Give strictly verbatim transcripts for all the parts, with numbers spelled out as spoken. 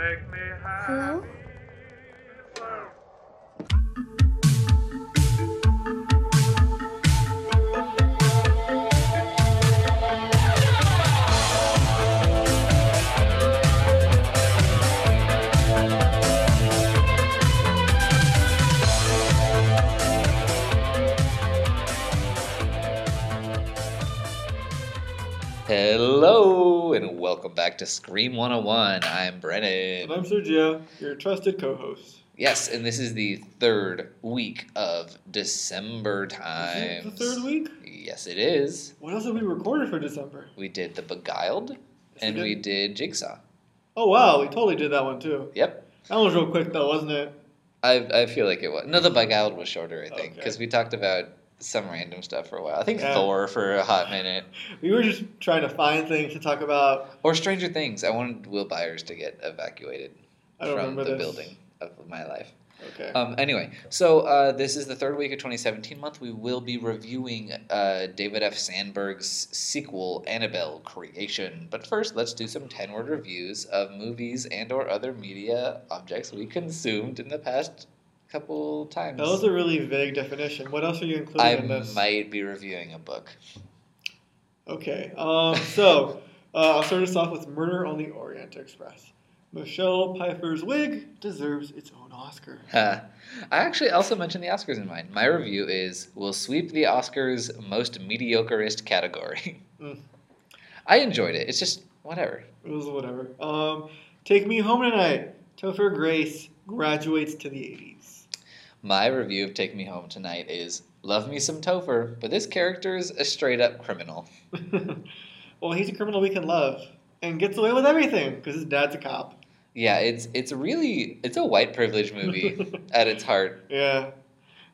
Make me happy. Hello? Hello, and welcome back to Scream one oh one. I'm Brennan. And I'm Sergio, your trusted co-host. Yes, and this is the third week of December time. Is it the third week? Yes, it is. What else have we recorded for December? We did The Beguiled, yes, and we did. we did Jigsaw. Oh, wow, we totally did that one, too. Yep. That one was real quick, though, wasn't it? I I feel like it was. No, The Beguiled was shorter, I think, because okay. we talked about some random stuff for a while. I think yeah. Thor for a hot minute. We were just trying to find things to talk about. Or Stranger Things. I wanted Will Byers to get evacuated from the this. building of my life. Okay. Um, anyway, so uh, this is the third week of twenty seventeen month. We will be reviewing uh, David F. Sandberg's sequel, Annabelle Creation. But first, let's do some ten-word reviews of movies and or other media objects we consumed in the past couple times. That was a really vague definition. What else are you including I in this? I might be reviewing a book. Okay. Um, so, uh, I'll start us off with Murder on the Orient Express. Michelle Pfeiffer's wig deserves its own Oscar. Huh. I actually also mentioned the Oscars in mine. My review is, we'll sweep the Oscars most mediocreist category. Mm. I enjoyed it. It's just whatever. It was whatever. Um, Take Me Home Tonight. Topher Grace graduates to the eighties. My review of Take Me Home Tonight is, love me some Topher, but this character is a straight-up criminal. Well, he's a criminal we can love, and gets away with everything, because his dad's a cop. Yeah, it's it's really, it's a white privilege movie at its heart. Yeah.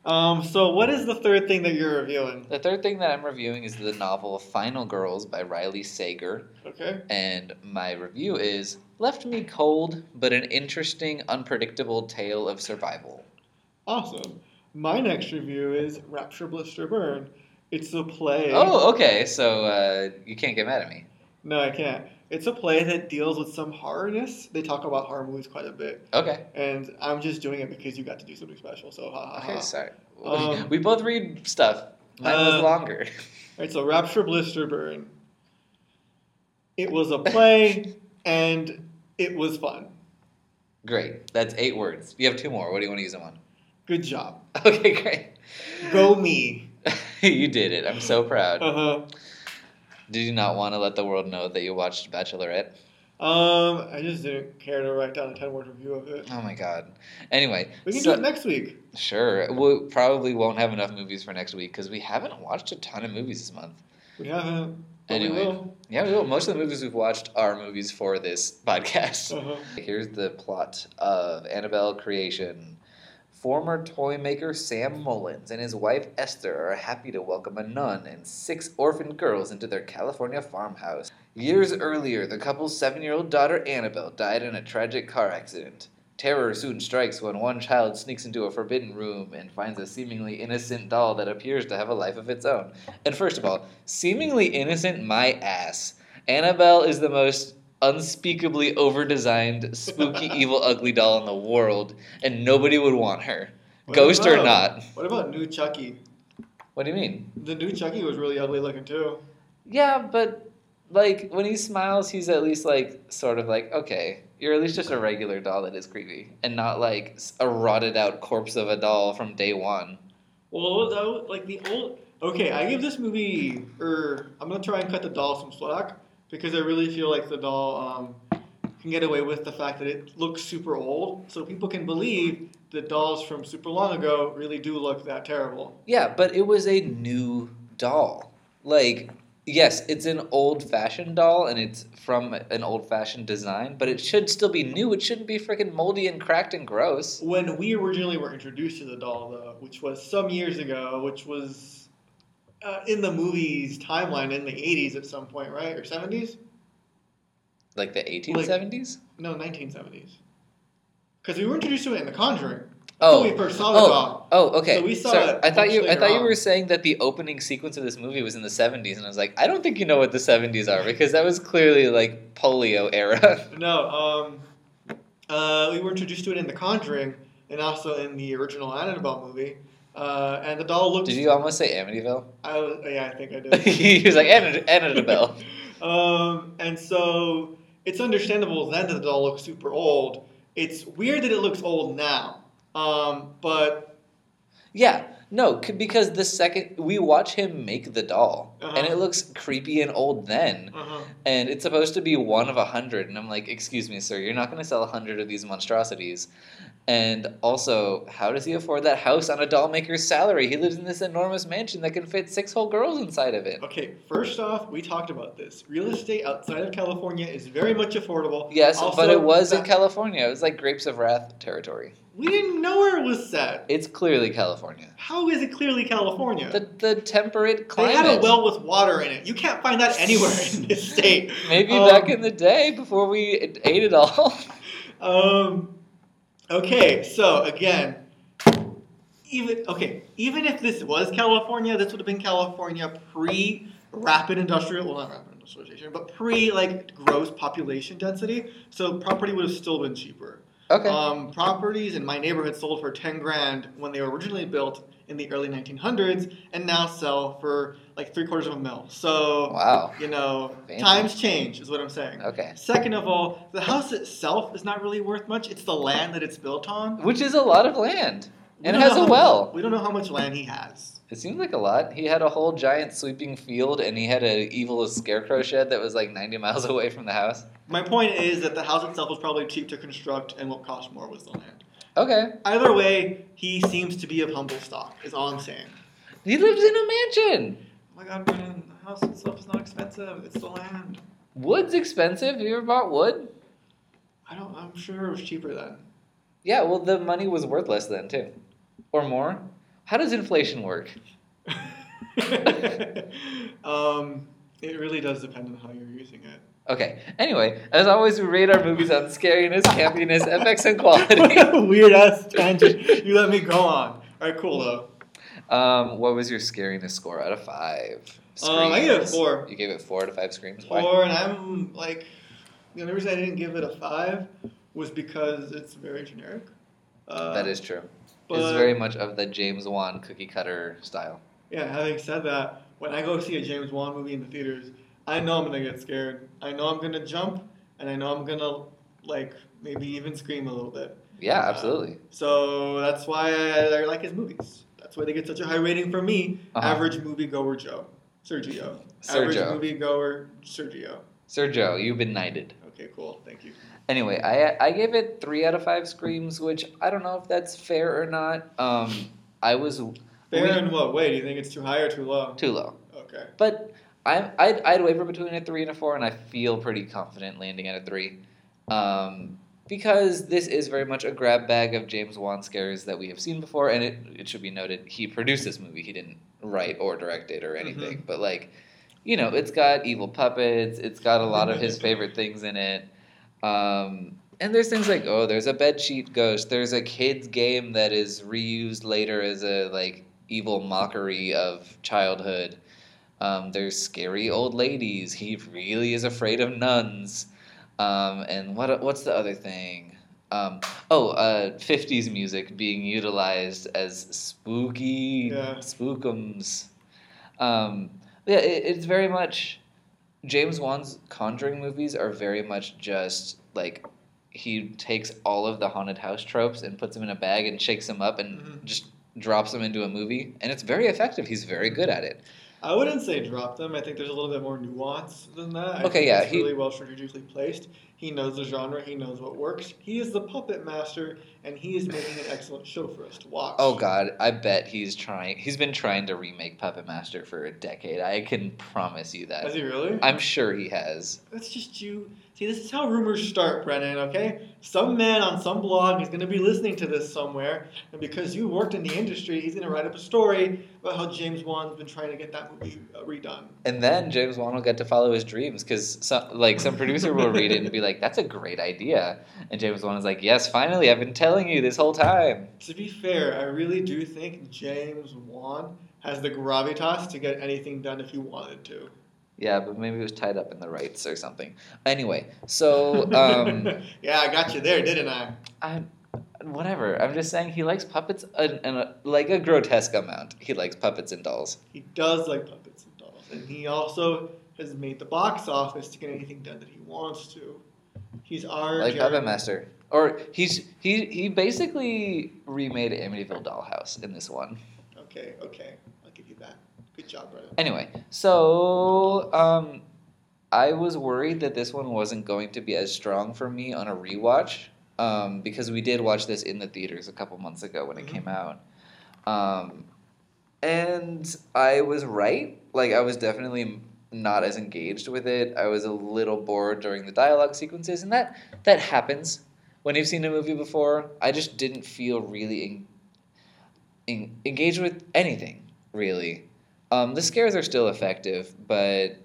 Um, so what is the third thing that you're reviewing? The third thing that I'm reviewing is the novel Final Girls by Riley Sager. Okay. And my review is, left me cold, but an interesting, unpredictable tale of survival. Awesome. My next review is Rapture, Blister, Burn. It's a play. Oh, okay. So uh, you can't get mad at me. No, I can't. It's a play that deals with some horrorness. They talk about horror movies quite a bit. Okay. And I'm just doing it because you got to do something special. So ha ha ha. Okay, sorry. Um, we both read stuff. Mine uh, was longer. All right, so Rapture, Blister, Burn. It was a play, and it was fun. Great. That's eight words. You have two more. What do you want to use them on? Good job. Okay, great. Go me. You did it. I'm so proud. Uh-huh. Did you not want to let the world know that you watched Bachelorette? Um, I just didn't care to write down a ten-word review of it. Oh, my God. Anyway. We can so, do it next week. Sure. We probably won't have enough movies for next week because we haven't watched a ton of movies this month. We haven't. Anyway. We will. Yeah, we will. Most of the movies we've watched are movies for this podcast. Uh-huh. Here's the plot of Annabelle Creation. Former toy maker Sam Mullins and his wife Esther are happy to welcome a nun and six orphaned girls into their California farmhouse. Years earlier, the couple's seven-year-old daughter Annabelle died in a tragic car accident. Terror soon strikes when one child sneaks into a forbidden room and finds a seemingly innocent doll that appears to have a life of its own. And first of all, seemingly innocent, my ass. Annabelle is the most unspeakably over-designed, spooky, evil, ugly doll in the world, and nobody would want her. What ghost about, or not. What about new Chucky? What do you mean? The new Chucky was really ugly looking, too. Yeah, but, like, when he smiles, he's at least, like, sort of like, okay, you're at least just a regular doll that is creepy, and not, like, a rotted-out corpse of a doll from day one. Well, though, like, the old... Okay, I give this movie... Er, I'm gonna try and cut the doll some slack, because I really feel like the doll um, can get away with the fact that it looks super old, so people can believe that dolls from super long ago really do look that terrible. Yeah, but it was a new doll. Like, yes, it's an old-fashioned doll, and it's from an old-fashioned design, but it should still be new. It shouldn't be freaking moldy and cracked and gross. When we originally were introduced to the doll, though, which was some years ago, which was... Uh, in the movie's timeline, in the eighties at some point, right? Or seventies? Like the eighteen seventies? Like, no, nineteen seventies. Because we were introduced to it in The Conjuring. Oh. When we first saw the oh. doll. Oh, okay. So we saw so it. I thought, you, I thought you were saying that the opening sequence of this movie was in the seventies, and I was like, I don't think you know what the seventies are, because that was clearly, like, polio era. No, um... Uh, we were introduced to it in The Conjuring and also in the original Annabelle movie. Uh, and the doll looked... Did you almost say Amityville? I was, yeah, I think I did. He was like, Annabelle. um, and so it's understandable then that the doll looks super old. It's weird that it looks old now. Um, but... Yeah. No, c- because the second we watch him make the doll, uh-huh. and it looks creepy and old then, uh-huh. and it's supposed to be one of a hundred, and I'm like, excuse me, sir, you're not going to sell a hundred of these monstrosities. And also, how does he afford that house on a doll maker's salary? He lives in this enormous mansion that can fit six whole girls inside of it. Okay, first off, we talked about this. Real estate outside of California is very much affordable. Yes, also, but it was that- in California. It was like Grapes of Wrath territory. We didn't know where it was set. It's clearly California. How is it clearly California? The the temperate climate. They had a well with water in it. You can't find that anywhere in this state. Maybe um, back in the day before we ate it all. um, okay, so again, even okay, even if this was California, this would have been California pre rapid industrial, well not rapid industrialization, but pre like gross population density. So property would have still been cheaper. Okay. Um, properties in my neighborhood sold for ten grand when they were originally built in the early nineteen hundreds, and now sell for like three quarters of a mil. So, wow. you know, Fantastic. Times change is what I'm saying. Okay. Second of all, the house itself is not really worth much. It's the land that it's built on, which is a lot of land, and it has a well. Much, we don't know how much land he has. It seems like a lot. He had a whole giant sweeping field, and he had an evil scarecrow shed that was like ninety miles away from the house. My point is that the house itself was probably cheap to construct, and what cost more was the land. Okay. Either way, he seems to be of humble stock, is all I'm saying. He lives in a mansion! Oh my god, Brennan, the house itself is not expensive. It's the land. Wood's expensive. Have you ever bought wood? I don't, I'm sure it was cheaper then. Yeah, well, the money was worth less then, too. Or more. How does inflation work? um, it really does depend on how you're using it. Okay. Anyway, as always, we rate our movies on scariness, campiness, F X, and quality. What a weird-ass tangent you let me go on. All right, cool, though. Um, what was your scariness score out of five? Screams. Um, I gave it four. You gave it four out of five screams? Four, Why? And I'm like... The only reason I didn't give it a five was because it's very generic. Uh, that is true. But, it's very much of the James Wan cookie-cutter style. Yeah, having said that, when I go see a James Wan movie in the theaters, I know I'm going to get scared. I know I'm going to jump, and I know I'm going to, like, maybe even scream a little bit. Yeah, uh, absolutely. So that's why I, I like his movies. That's why they get such a high rating from me. Uh-huh. Average moviegoer Joe. Sergio. Sergio. Average moviegoer Sergio. Sergio, you've been knighted. Okay, cool. Thank you. Anyway, I I gave it three out of five screams, which I don't know if that's fair or not. Um, I was fair we, in what way? Do you think it's too high or too low? Too low. Okay. But I'm I'd, I'd waver between a three and a four, and I feel pretty confident landing at a three, um, because this is very much a grab bag of James Wan scares that we have seen before, and it it should be noted he produced this movie. He didn't write or direct it or anything, mm-hmm. but like, you know, it's got evil puppets. It's got a lot of his favorite things in it. Um, and there's things like, oh, there's a bedsheet ghost. There's a kid's game that is reused later as a, like, evil mockery of childhood. Um, there's scary old ladies. He really is afraid of nuns. Um, and what what's the other thing? Um, oh, uh, fifties music being utilized as spooky yeah. spookums. Um, yeah, it, it's very much... James Wan's Conjuring movies are very much just, like, he takes all of the haunted house tropes and puts them in a bag and shakes them up and mm-hmm. just drops them into a movie. And it's very effective. He's very good at it. I wouldn't say drop them. I think there's a little bit more nuance than that. I okay, think yeah. It's he, really well strategically placed. He knows the genre. He knows what works. He is the puppet master, and he is making an excellent show for us to watch. Oh, God. I bet he's trying. He's been trying to remake Puppet Master for a decade. I can promise you that. Has he really? I'm sure he has. That's just you. See, this is how rumors start, Brennan, okay? Some man on some blog is going to be listening to this somewhere, and because you worked in the industry, he's going to write up a story about how James Wan's been trying to get that movie redone. And then James Wan will get to follow his dreams, because some, like, some producer will read it and be like, Like, that's a great idea. And James Wan is like, yes, finally, I've been telling you this whole time. To be fair, I really do think James Wan has the gravitas to get anything done if he wanted to. Yeah, but maybe it was tied up in the rights or something. Anyway, so... Um, yeah, I got you there, didn't I? I'm, whatever. I'm just saying he likes puppets, and, and a, like a grotesque amount. He likes puppets and dolls. He does like puppets and dolls. And he also has made the box office to get anything done that he wants to. He's our... Like Puppet Master. Or he's he he basically remade Amityville Dollhouse in this one. Okay, okay. I'll give you that. Good job, brother. Anyway, so um, I was worried that this one wasn't going to be as strong for me on a rewatch um, because we did watch this in the theaters a couple months ago when mm-hmm. it came out. Um, and I was right. Like, I was definitely not as engaged with it. I was a little bored during the dialogue sequences, and that, that happens when you've seen a movie before. I just didn't feel really en- en- engaged with anything, really. Um, the scares are still effective, but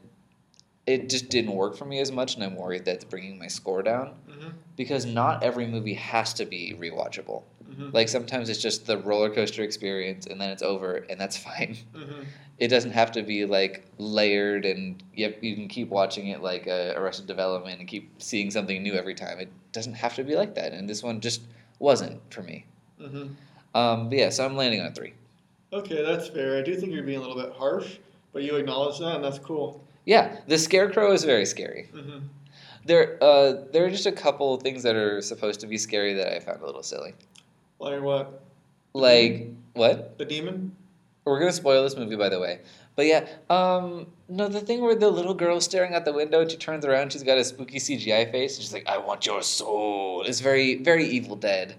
it just didn't work for me as much, and I'm worried that's bringing my score down mm-hmm. because not every movie has to be rewatchable. Mm-hmm. Like, sometimes it's just the roller coaster experience, and then it's over, and that's fine. Mm-hmm. It doesn't have to be, like, layered, and you, have, you can keep watching it like uh, Arrested Development and keep seeing something new every time. It doesn't have to be like that, and this one just wasn't for me. Mm-hmm. Um, but, yeah, so I'm landing on a three. Okay, that's fair. I do think you're being a little bit harsh, but you acknowledge that, and that's cool. Yeah, the scarecrow is very scary. Mm-hmm. There uh, there are just a couple things that are supposed to be scary that I found a little silly. Like what? Like, the what? The demon? We're going to spoil this movie, by the way. But yeah, um, no, the thing where the little girl's staring out the window, and she turns around, she's got a spooky C G I face, and she's like, I want your soul. It's very, very Evil Dead.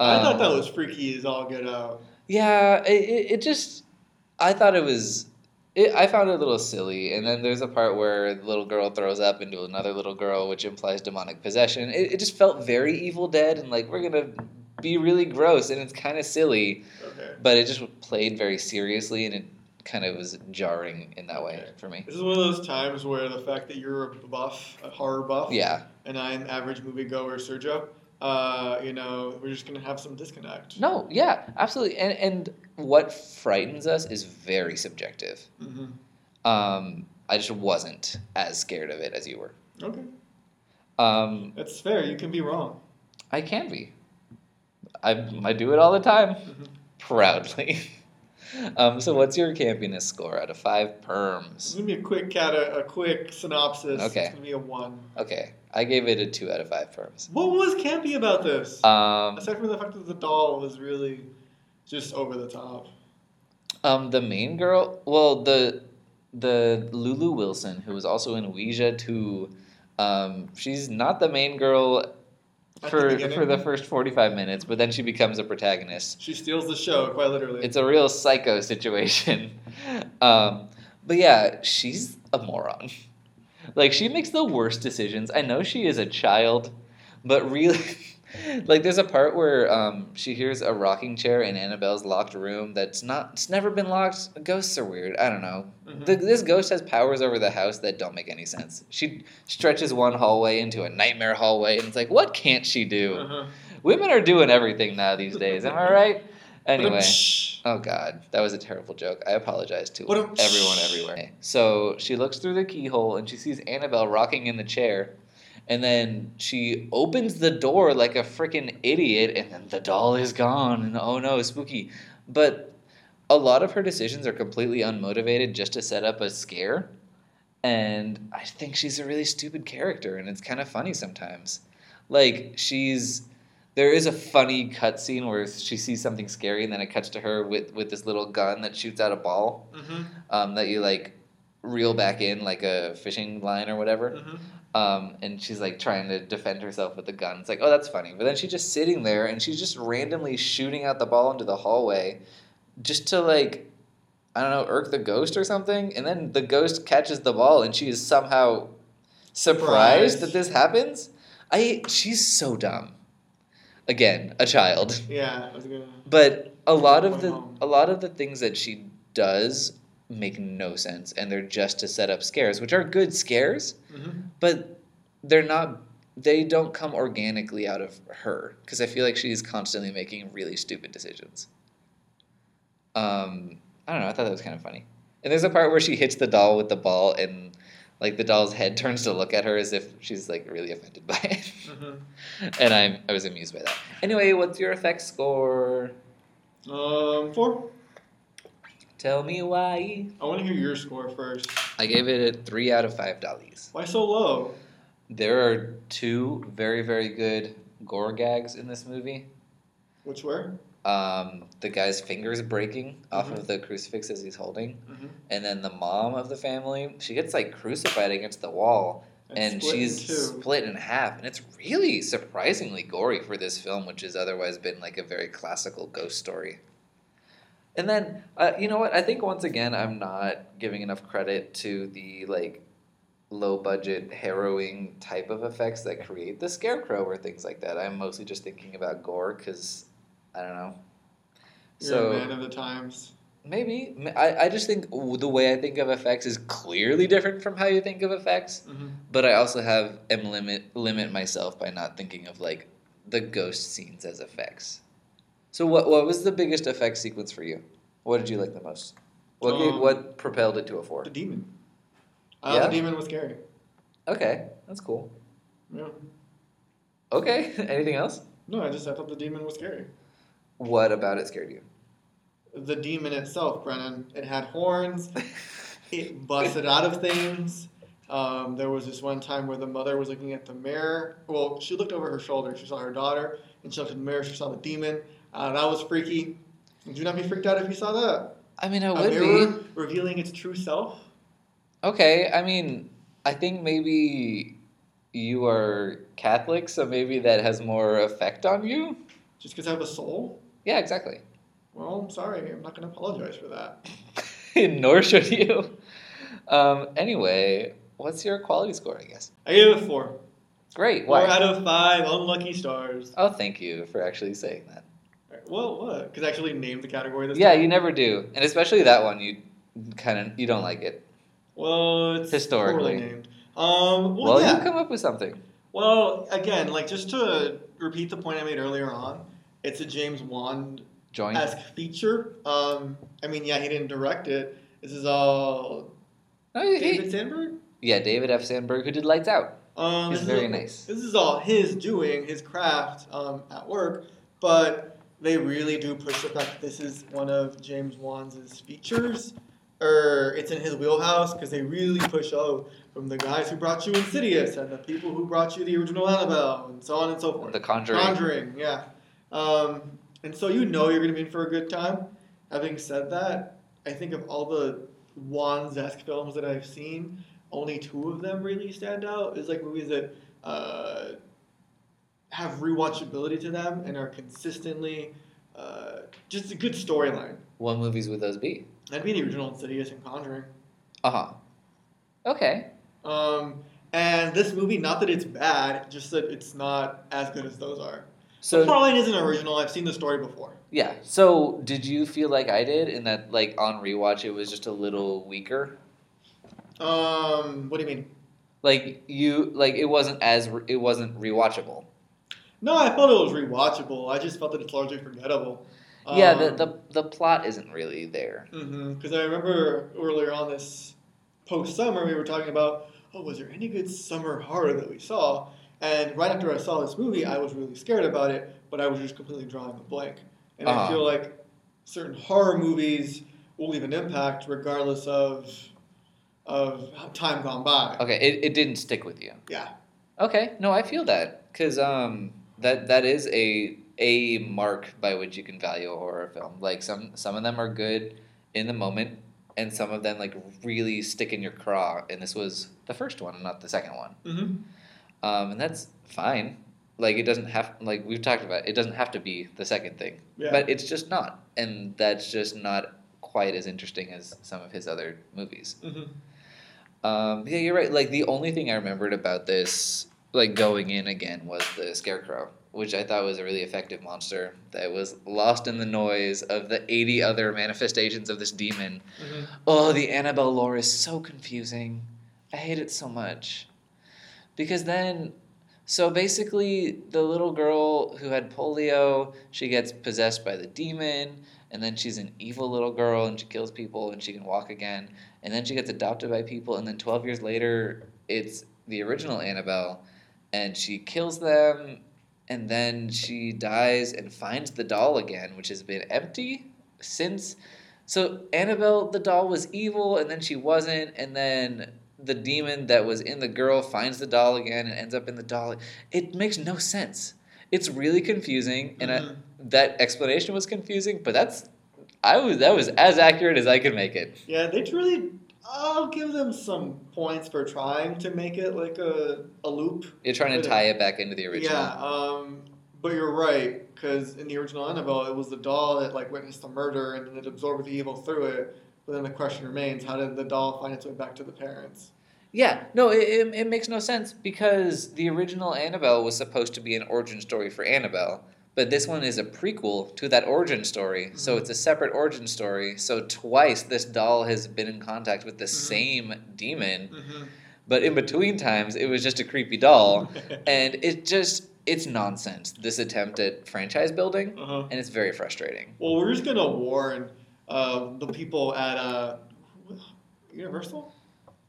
Um, I thought that was freaky as all get out. Yeah, it it just, I thought it was, it, I found it a little silly. And then there's a part where the little girl throws up into another little girl, which implies demonic possession. It, it just felt very Evil Dead and like, we're going to be really gross, and it's kind of silly. Okay. But it just played very seriously, and it kind of was jarring in that way okay. for me. This is one of those times where the fact that you're a buff, a horror buff, yeah, and I'm average moviegoer Sergio, Uh, you know, we're just going to have some disconnect. No, yeah, absolutely. And and what frightens us is very subjective. Mm-hmm. Um, I just wasn't as scared of it as you were. Okay. Um, That's fair. You can be wrong. I can be. I, I do it all the time. Mm-hmm. Proudly. Um, so what's your campiness score out of five perms? It's going to be a quick, cat, a, a quick synopsis. Okay. It's going to be a one. Okay. I gave it a two out of five perms. What was campy about this? Um, Aside from the fact that the doll was really just over the top. Um, the main girl, well, the the Lulu Wilson, who was also in Ouija two, um, she's not the main girl for the for the first forty-five minutes, but then she becomes a protagonist. She steals the show, quite literally. It's a real psycho situation. um, but yeah, she's a moron. Like, she makes the worst decisions. I know she is a child, but really, like, there's a part where um, she hears a rocking chair in Annabelle's locked room that's not, it's never been locked. Ghosts are weird. I don't know. Mm-hmm. The, this ghost has powers over the house that don't make any sense. She stretches one hallway into a nightmare hallway, and it's like, what can't she do? Uh-huh. Women are doing everything now these days. Am I right? Anyway, oh God, that was a terrible joke. I apologize to everyone everywhere. So she looks through the keyhole, and she sees Annabelle rocking in the chair, and then she opens the door like a freaking idiot, and then the doll is gone, and oh no, spooky. But a lot of her decisions are completely unmotivated just to set up a scare, and I think she's a really stupid character, and it's kind of funny sometimes. Like, she's... There is a funny cutscene where she sees something scary, and then it cuts to her with, with this little gun that shoots out a ball mm-hmm. um, that you, like, reel back in like a fishing line or whatever. Mm-hmm. Um, and she's, like, trying to defend herself with the gun. It's like, oh, that's funny. But then she's just sitting there, and she's just randomly shooting out the ball into the hallway just to, like, I don't know, irk the ghost or something. And then the ghost catches the ball, and she is somehow surprised Surprise. that this happens. I She's so dumb. Again, a child. Yeah. I was gonna, but a lot of the home. a lot of the things that she does make no sense, and they're just to set up scares, which are good scares, mm-hmm. but they're not. They don't come organically out of her, because I feel like she's constantly making really stupid decisions. Um, I don't know. I thought that was kind of funny. And there's a part where she hits the doll with the ball, and like the doll's head turns to look at her as if she's like really offended by it. Mm-hmm. And I I was amused by that. Anyway, what's your effects score? Um, four. Tell me why. I want to hear your score first. I gave it a three out of five dollies. Why so low? There are two very, very good gore gags in this movie. Which were? Um, the guy's fingers breaking mm-hmm. off of the crucifixes he's holding. Mm-hmm. And then the mom of the family, she gets like crucified against the wall. And, and split she's in split in half. And it's really surprisingly gory for this film, which has otherwise been like a very classical ghost story. And then, uh, you know what? I think once again, I'm not giving enough credit to the like low-budget, harrowing type of effects that create the scarecrow or things like that. I'm mostly just thinking about gore because... I don't know. You're so, a man of the times. Maybe. I, I just think the way I think of effects is clearly different from how you think of effects. Mm-hmm. But I also have am limit limit myself by not thinking of like the ghost scenes as effects. So what what was the biggest effect sequence for you? What did you like the most? What um, gave, what propelled it to a four? The demon. I yeah? The demon was scary. Okay, that's cool. Yeah. Okay. Anything else? No, I just I thought the demon was scary. What about it scared you? The demon itself, Brennan. It had horns. It busted out of things. Um, there was this one time where the mother was looking at the mirror. Well, she looked over her shoulder. She saw her daughter. And she looked at the mirror. She saw the demon. Uh, that was freaky. Would you not be freaked out if you saw that? I mean, I would be. A mirror revealing its true self? Okay. I mean, I think maybe you are Catholic, so maybe that has more effect on you. Just because I have a soul? Yeah, exactly. Well, I'm sorry. I'm not going to apologize for that. Nor should you. Um, anyway, what's your quality score, I guess? I gave it a four. Great. Why? Four out of five unlucky stars. Oh, thank you for actually saying that. Right. Well, what? Because I actually named the category this yeah, time. Yeah, you never do. And especially that one, you kind of you don't like it. Well, it's historically poorly named. Um, well, well yeah. You come up with something. Well, again, like just to repeat the point I made earlier on, it's a James Wan-esque feature. Um, I mean, yeah, he didn't direct it. This is all uh, oh, David he, Sandberg? Yeah, David F. Sandberg, who did Lights Out. Um, He's very a, nice. This is all his doing, his craft um, at work, but they really do push the fact that this is one of James Wan's features, or it's in his wheelhouse, because they really push out from the guys who brought you Insidious and the people who brought you the original Annabelle and so on and so forth. The Conjuring. Conjuring, yeah. Um, and so you know you're going to be in for a good time. Having said that, I think of all the Wan-esque films that I've seen, only two of them really stand out. It's like movies that uh, have rewatchability to them and are consistently uh, just a good storyline. What movies would those be? That'd be the original Insidious and Conjuring. Uh-huh. Okay. Um, and this movie, not that it's bad, just that it's not as good as those are. So the plotline isn't original. I've seen the story before. Yeah. So did you feel like I did in that, like, on rewatch, it was just a little weaker? Um, what do you mean? Like you, like it wasn't as re- it wasn't rewatchable. No, I felt it was rewatchable. I just felt that it's largely forgettable. Yeah, um, the, the the plot isn't really there. Mm-hmm. Because I remember earlier on this post-summer, we were talking about, oh, was there any good summer horror that we saw? And right after I saw this movie, I was really scared about it, but I was just completely drawing a blank. And uh-huh. I feel like certain horror movies will leave an impact regardless of of time gone by. Okay, it, it didn't stick with you. Yeah. Okay, no, I feel that, because um, that that is a a mark by which you can value a horror film. Like, some, some of them are good in the moment, and some of them, like, really stick in your craw. And this was the first one, not the second one. Mm-hmm. Um, and that's fine. Like, it doesn't have, like, we've talked about, it doesn't have to be the second thing. Yeah. But it's just not. And that's just not quite as interesting as some of his other movies. Mm-hmm. Um, yeah, you're right. Like, the only thing I remembered about this, like, going in again was the scarecrow, which I thought was a really effective monster that was lost in the noise of the eighty other manifestations of this demon. Mm-hmm. Oh, the Annabelle lore is so confusing. I hate it so much. Because then, so basically the little girl who had polio, she gets possessed by the demon, and then she's an evil little girl, and she kills people, and she can walk again. and then she gets adopted by people, and then twelve years later, it's the original Annabelle, and she kills them, and then she dies and finds the doll again, which has been empty since. So Annabelle, the doll, was evil, and then she wasn't, and then the demon that was in the girl finds the doll again and ends up in the doll. It makes no sense. It's really confusing, and mm-hmm. I, that explanation was confusing, but that's I was that was as accurate as I could make it. Yeah, they truly... I'll give them some points for trying to make it like a, a loop. You're trying to but tie it, it back into the original. Yeah, um, but you're right, because in the original Annabelle, it was the doll that like witnessed the murder, and then it absorbed the evil through it, but then the question remains, how did the doll find its way back to the parents? Yeah, no, it, it, it makes no sense, because the original Annabelle was supposed to be an origin story for Annabelle, but this one is a prequel to that origin story, mm-hmm. so it's a separate origin story, so twice this doll has been in contact with the mm-hmm. same demon, mm-hmm. but in between times, it was just a creepy doll, and it just... It's nonsense, this attempt at franchise building, uh-huh. and it's very frustrating. Well, we're just going to warn uh, the people at uh, Universal?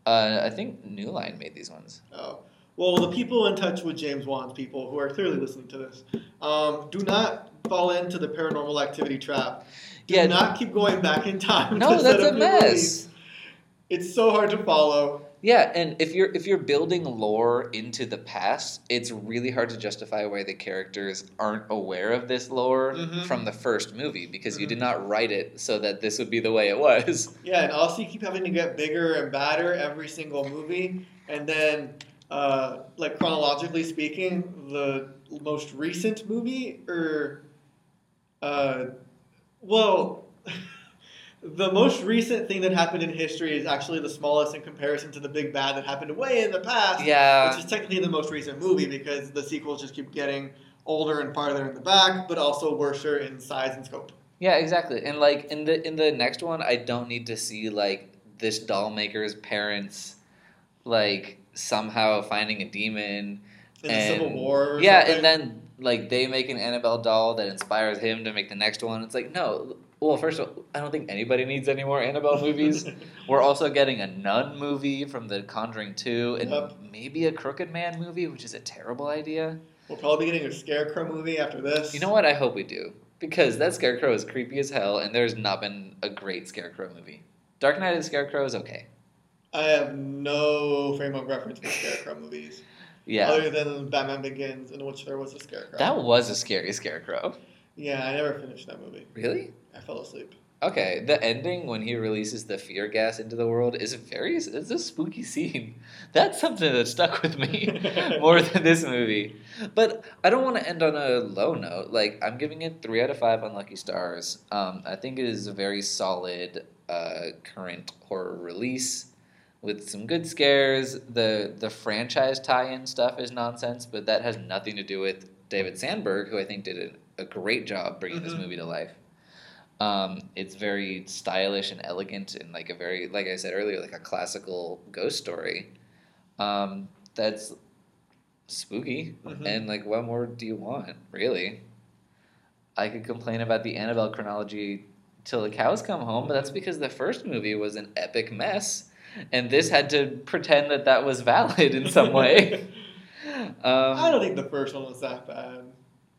Uh, I think New Line made these ones. Oh. Well, the people in touch with James Wan's people, who are clearly listening to this, um, do not fall into the paranormal activity trap. Do yeah. not keep going back in time. No, that's a mess. Release. It's so hard to follow. Yeah, and if you're if you're building lore into the past, it's really hard to justify why the characters aren't aware of this lore mm-hmm. from the first movie, because mm-hmm. you did not write it so that this would be the way it was. Yeah, and also you keep having to get bigger and badder every single movie, and then, uh, like chronologically speaking, the most recent movie, or, uh, well... The most recent thing that happened in history is actually the smallest in comparison to the big bad that happened way in the past. Yeah. Which is technically the most recent movie, because the sequels just keep getting older and farther in the back, but also worser in size and scope. Yeah, exactly. And like in the in the next one, I don't need to see like this doll maker's parents like somehow finding a demon in and, the Civil War. Or yeah, something. And then like they make an Annabelle doll that inspires him to make the next one. It's like, no. Well, first of all, I don't think anybody needs any more Annabelle movies. We're also getting a nun movie from The Conjuring two, and yep. maybe a Crooked Man movie, which is a terrible idea. We'll probably be getting a Scarecrow movie after this. You know what? I hope we do, because that Scarecrow is creepy as hell, and there's not been a great Scarecrow movie. Dark Knight of the Scarecrow is okay. I have no frame of reference for Scarecrow movies. Yeah. Other than Batman Begins, in which there was a Scarecrow. That was a scary Scarecrow. Yeah, I never finished that movie. Really? I fell asleep. Okay, the ending when he releases the fear gas into the world is very... It's a spooky scene. That's something that stuck with me more than this movie. But I don't want to end on a low note. Like, I'm giving it three out of five on Lucky Stars. Um, I think it is a very solid uh, current horror release with some good scares. The, the franchise tie-in stuff is nonsense, but that has nothing to do with David Sandberg, who I think did an, a great job bringing mm-hmm. this movie to life. Um, it's very stylish and elegant, and like a very, like I said earlier, like a classical ghost story um, that's spooky. Mm-hmm. And like, what more do you want, really? I could complain about the Annabelle chronology till the cows come home, but that's because the first movie was an epic mess, and this had to pretend that that was valid in some way. um, I don't think the first one was that bad.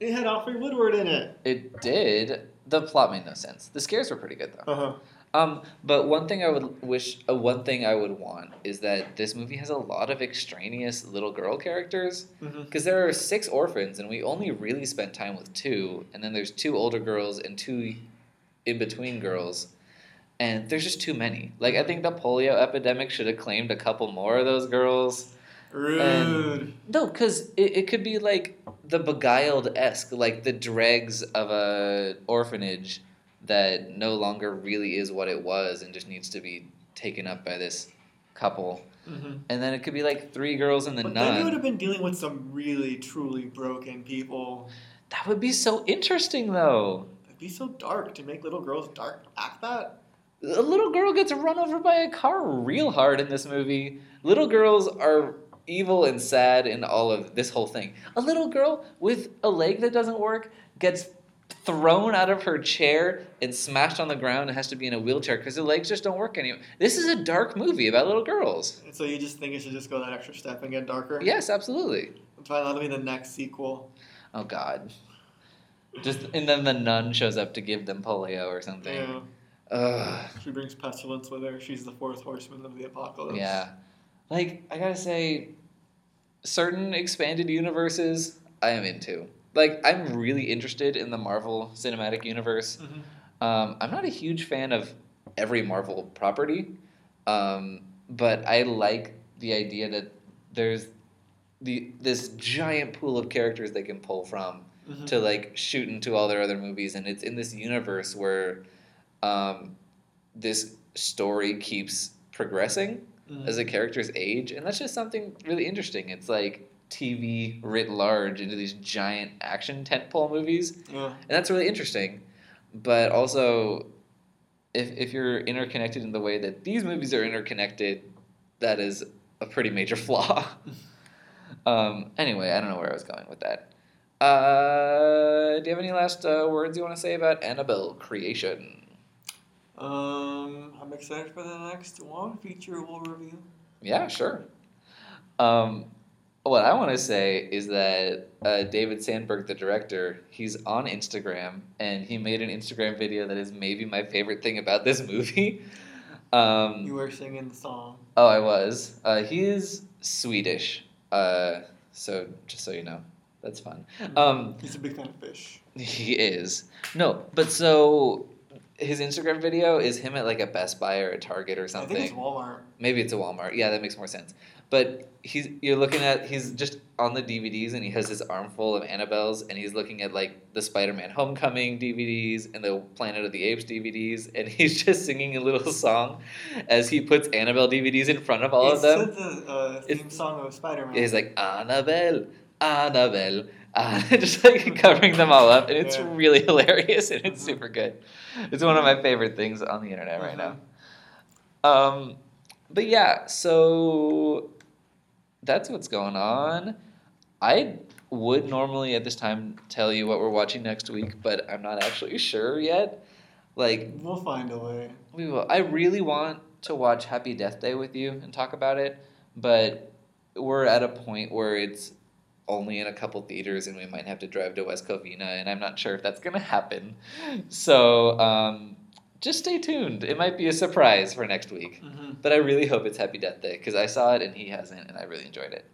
It had Alfre Woodard in it. It did. The plot made no sense. The scares were pretty good, though. Uh-huh. Um, but one thing I would wish, uh, one thing I would want is that this movie has a lot of extraneous little girl characters, because mm-hmm. there are six orphans, and we only really spent time with two, and then there's two older girls and two in-between girls, and there's just too many. Like, I think the polio epidemic should have claimed a couple more of those girls. Rude. And, no, because it, it could be like the Beguiled-esque, like the dregs of a orphanage that no longer really is what it was and just needs to be taken up by this couple. Mm-hmm. And then it could be like three girls and the nun. But then you would have been dealing with some really, truly broken people. That would be so interesting, though. It'd be so dark to make little girls dark act that. A little girl gets run over by a car real hard in this movie. Little girls are evil and sad in all of this whole thing. A little girl with a leg that doesn't work gets thrown out of her chair and smashed on the ground and has to be in a wheelchair because the legs just don't work anymore. This is a dark movie about little girls. And so you just think it should just go that extra step and get darker? Yes, absolutely. But that'll be the next sequel. Oh, God. Just and then the nun shows up to give them polio or something. Yeah. Ugh. She brings pestilence with her. She's the fourth horseman of the apocalypse. Yeah. Like, I gotta say, certain expanded universes I am into. Like, I'm really interested in the Marvel Cinematic Universe. Mm-hmm. Um, I'm not a huge fan of every Marvel property, um, but I like the idea that there's the this giant pool of characters they can pull from mm-hmm. to, like, shoot into all their other movies. And it's in this universe where um, this story keeps progressing mm-hmm. as the characters age. And that's just something really interesting. It's like T V writ large into these giant action tentpole movies. Yeah. And that's really interesting. But also, if if you're interconnected in the way that these movies are interconnected, that is a pretty major flaw. um, anyway, I don't know where I was going with that. Uh, do you have any last uh, words you want to say about Annabelle Creation? Um, I'm excited for the next long feature we'll review. Yeah, sure. Um... What I want to say is that uh, David Sandberg, the director, he's on Instagram, and he made an Instagram video that is maybe my favorite thing about this movie. Um, you were singing the song. Oh, I was. Uh, he is Swedish, uh, so just so you know. That's fun. Um, he's a big fan of fish. He is. No, but so his Instagram video is him at like a Best Buy or a Target or something. I think it's Walmart. Maybe it's a Walmart. Yeah, that makes more sense. But he's you're looking at, he's just on the D V Ds, and he has this armful of Annabelles, and he's looking at, like, the Spider-Man Homecoming D V Ds and the Planet of the Apes D V Ds, and he's just singing a little song as he puts Annabelle D V Ds in front of all it's of them. It's the uh, theme it's, song of Spider-Man. He's like, Annabelle, Annabelle, Annabelle, just, like, covering them all up, and it's yeah. really hilarious, and it's super good. It's one of my favorite things on the internet right mm-hmm. now. Um, but, yeah, so that's what's going on. I would normally at this time tell you what we're watching next week, but I'm not actually sure yet. Like, we'll find a way. We will. I really want to watch Happy Death Day with you and talk about it, but we're at a point where it's only in a couple theaters, and we might have to drive to West Covina, and I'm not sure if that's going to happen. So um, just stay tuned. It might be a surprise for next week. Mm-hmm. But I really hope it's Happy Death Day, because I saw it and he hasn't, and I really enjoyed it.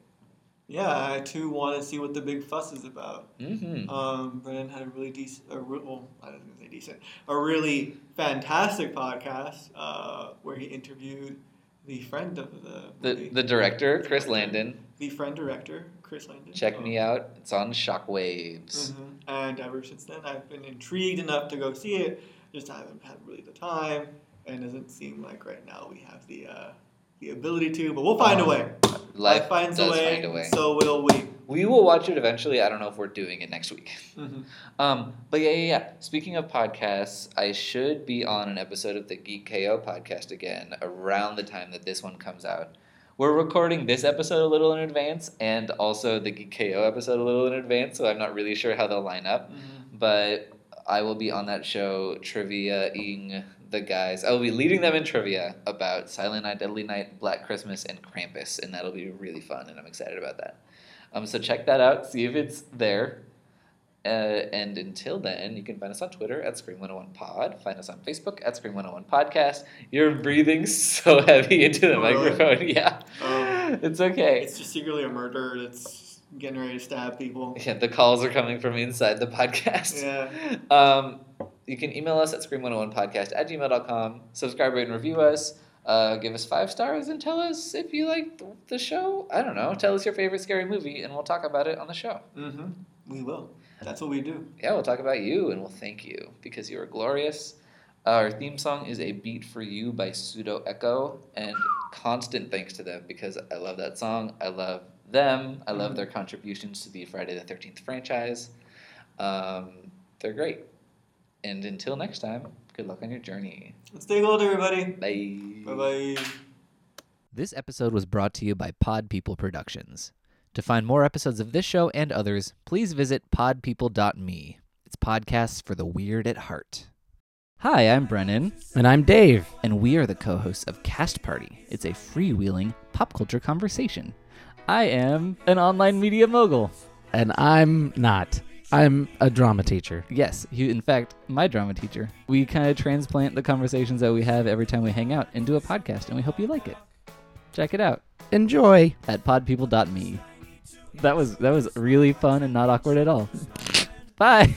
Yeah, I too want to see what the big fuss is about. Mm-hmm. Um, Brennan had a really decent, a re- well, I don't think say decent, a really fantastic podcast uh, where he interviewed the friend of the The, the director, Chris Landon. The friend director, Chris Landon. Check oh. me out. It's on Shockwaves. Mm-hmm. And ever since then, I've been intrigued enough to go see it. Just haven't had really the time, and doesn't seem like right now we have the uh, the ability to, but we'll find um, a way. Life finds a way, find a way, so will we. We will watch it eventually. I don't know if we're doing it next week. Mm-hmm. Um, but yeah, yeah, yeah. Speaking of podcasts, I should be on an episode of the Geek K O podcast again around the time that this one comes out. We're recording this episode a little in advance, and also the Geek K O episode a little in advance, so I'm not really sure how they'll line up, mm-hmm. but I will be on that show trivia-ing the guys. I will be leading them in trivia about Silent Night, Deadly Night, Black Christmas, and Krampus, and that'll be really fun, and I'm excited about that. Um, so check that out. See if it's there. Uh, and until then, you can find us on Twitter at Scream one oh one Pod. Find us on Facebook at Scream one oh one Podcast. You're breathing so heavy into the oh, microphone. Really? Yeah. Um, it's okay. It's just secretly a murderer. It's getting ready to stab people. Yeah, the calls are coming from inside the podcast. Yeah. Um, you can email us at scream one oh one podcast at gmail dot com. Subscribe, rate, and review us. Uh, give us five stars and tell us if you like the show. I don't know. Tell us your favorite scary movie, and we'll talk about it on the show. Mm-hmm. We will. That's what we do. Yeah, we'll talk about you, and we'll thank you because you are glorious. Our theme song is A Beat For You by Pseudo Echo, and constant thanks to them because I love that song. I love them. I love their contributions to the Friday the thirteenth franchise. Um, they're great. And until next time, good luck on your journey. Stay gold, everybody. Bye. Bye-bye. This episode was brought to you by Pod People Productions. To find more episodes of this show and others, please visit pod people dot me. It's podcasts for the weird at heart. Hi, I'm Brennan. And I'm Dave. And we are the co-hosts of Cast Party. It's a freewheeling pop culture conversation. I am an online media mogul. And I'm not. I'm a drama teacher. Yes, you, in fact, my drama teacher. We kind of transplant the conversations that we have every time we hang out into a podcast, and we hope you like it. Check it out. Enjoy. At pod people dot me. That was, that was really fun and not awkward at all. Bye.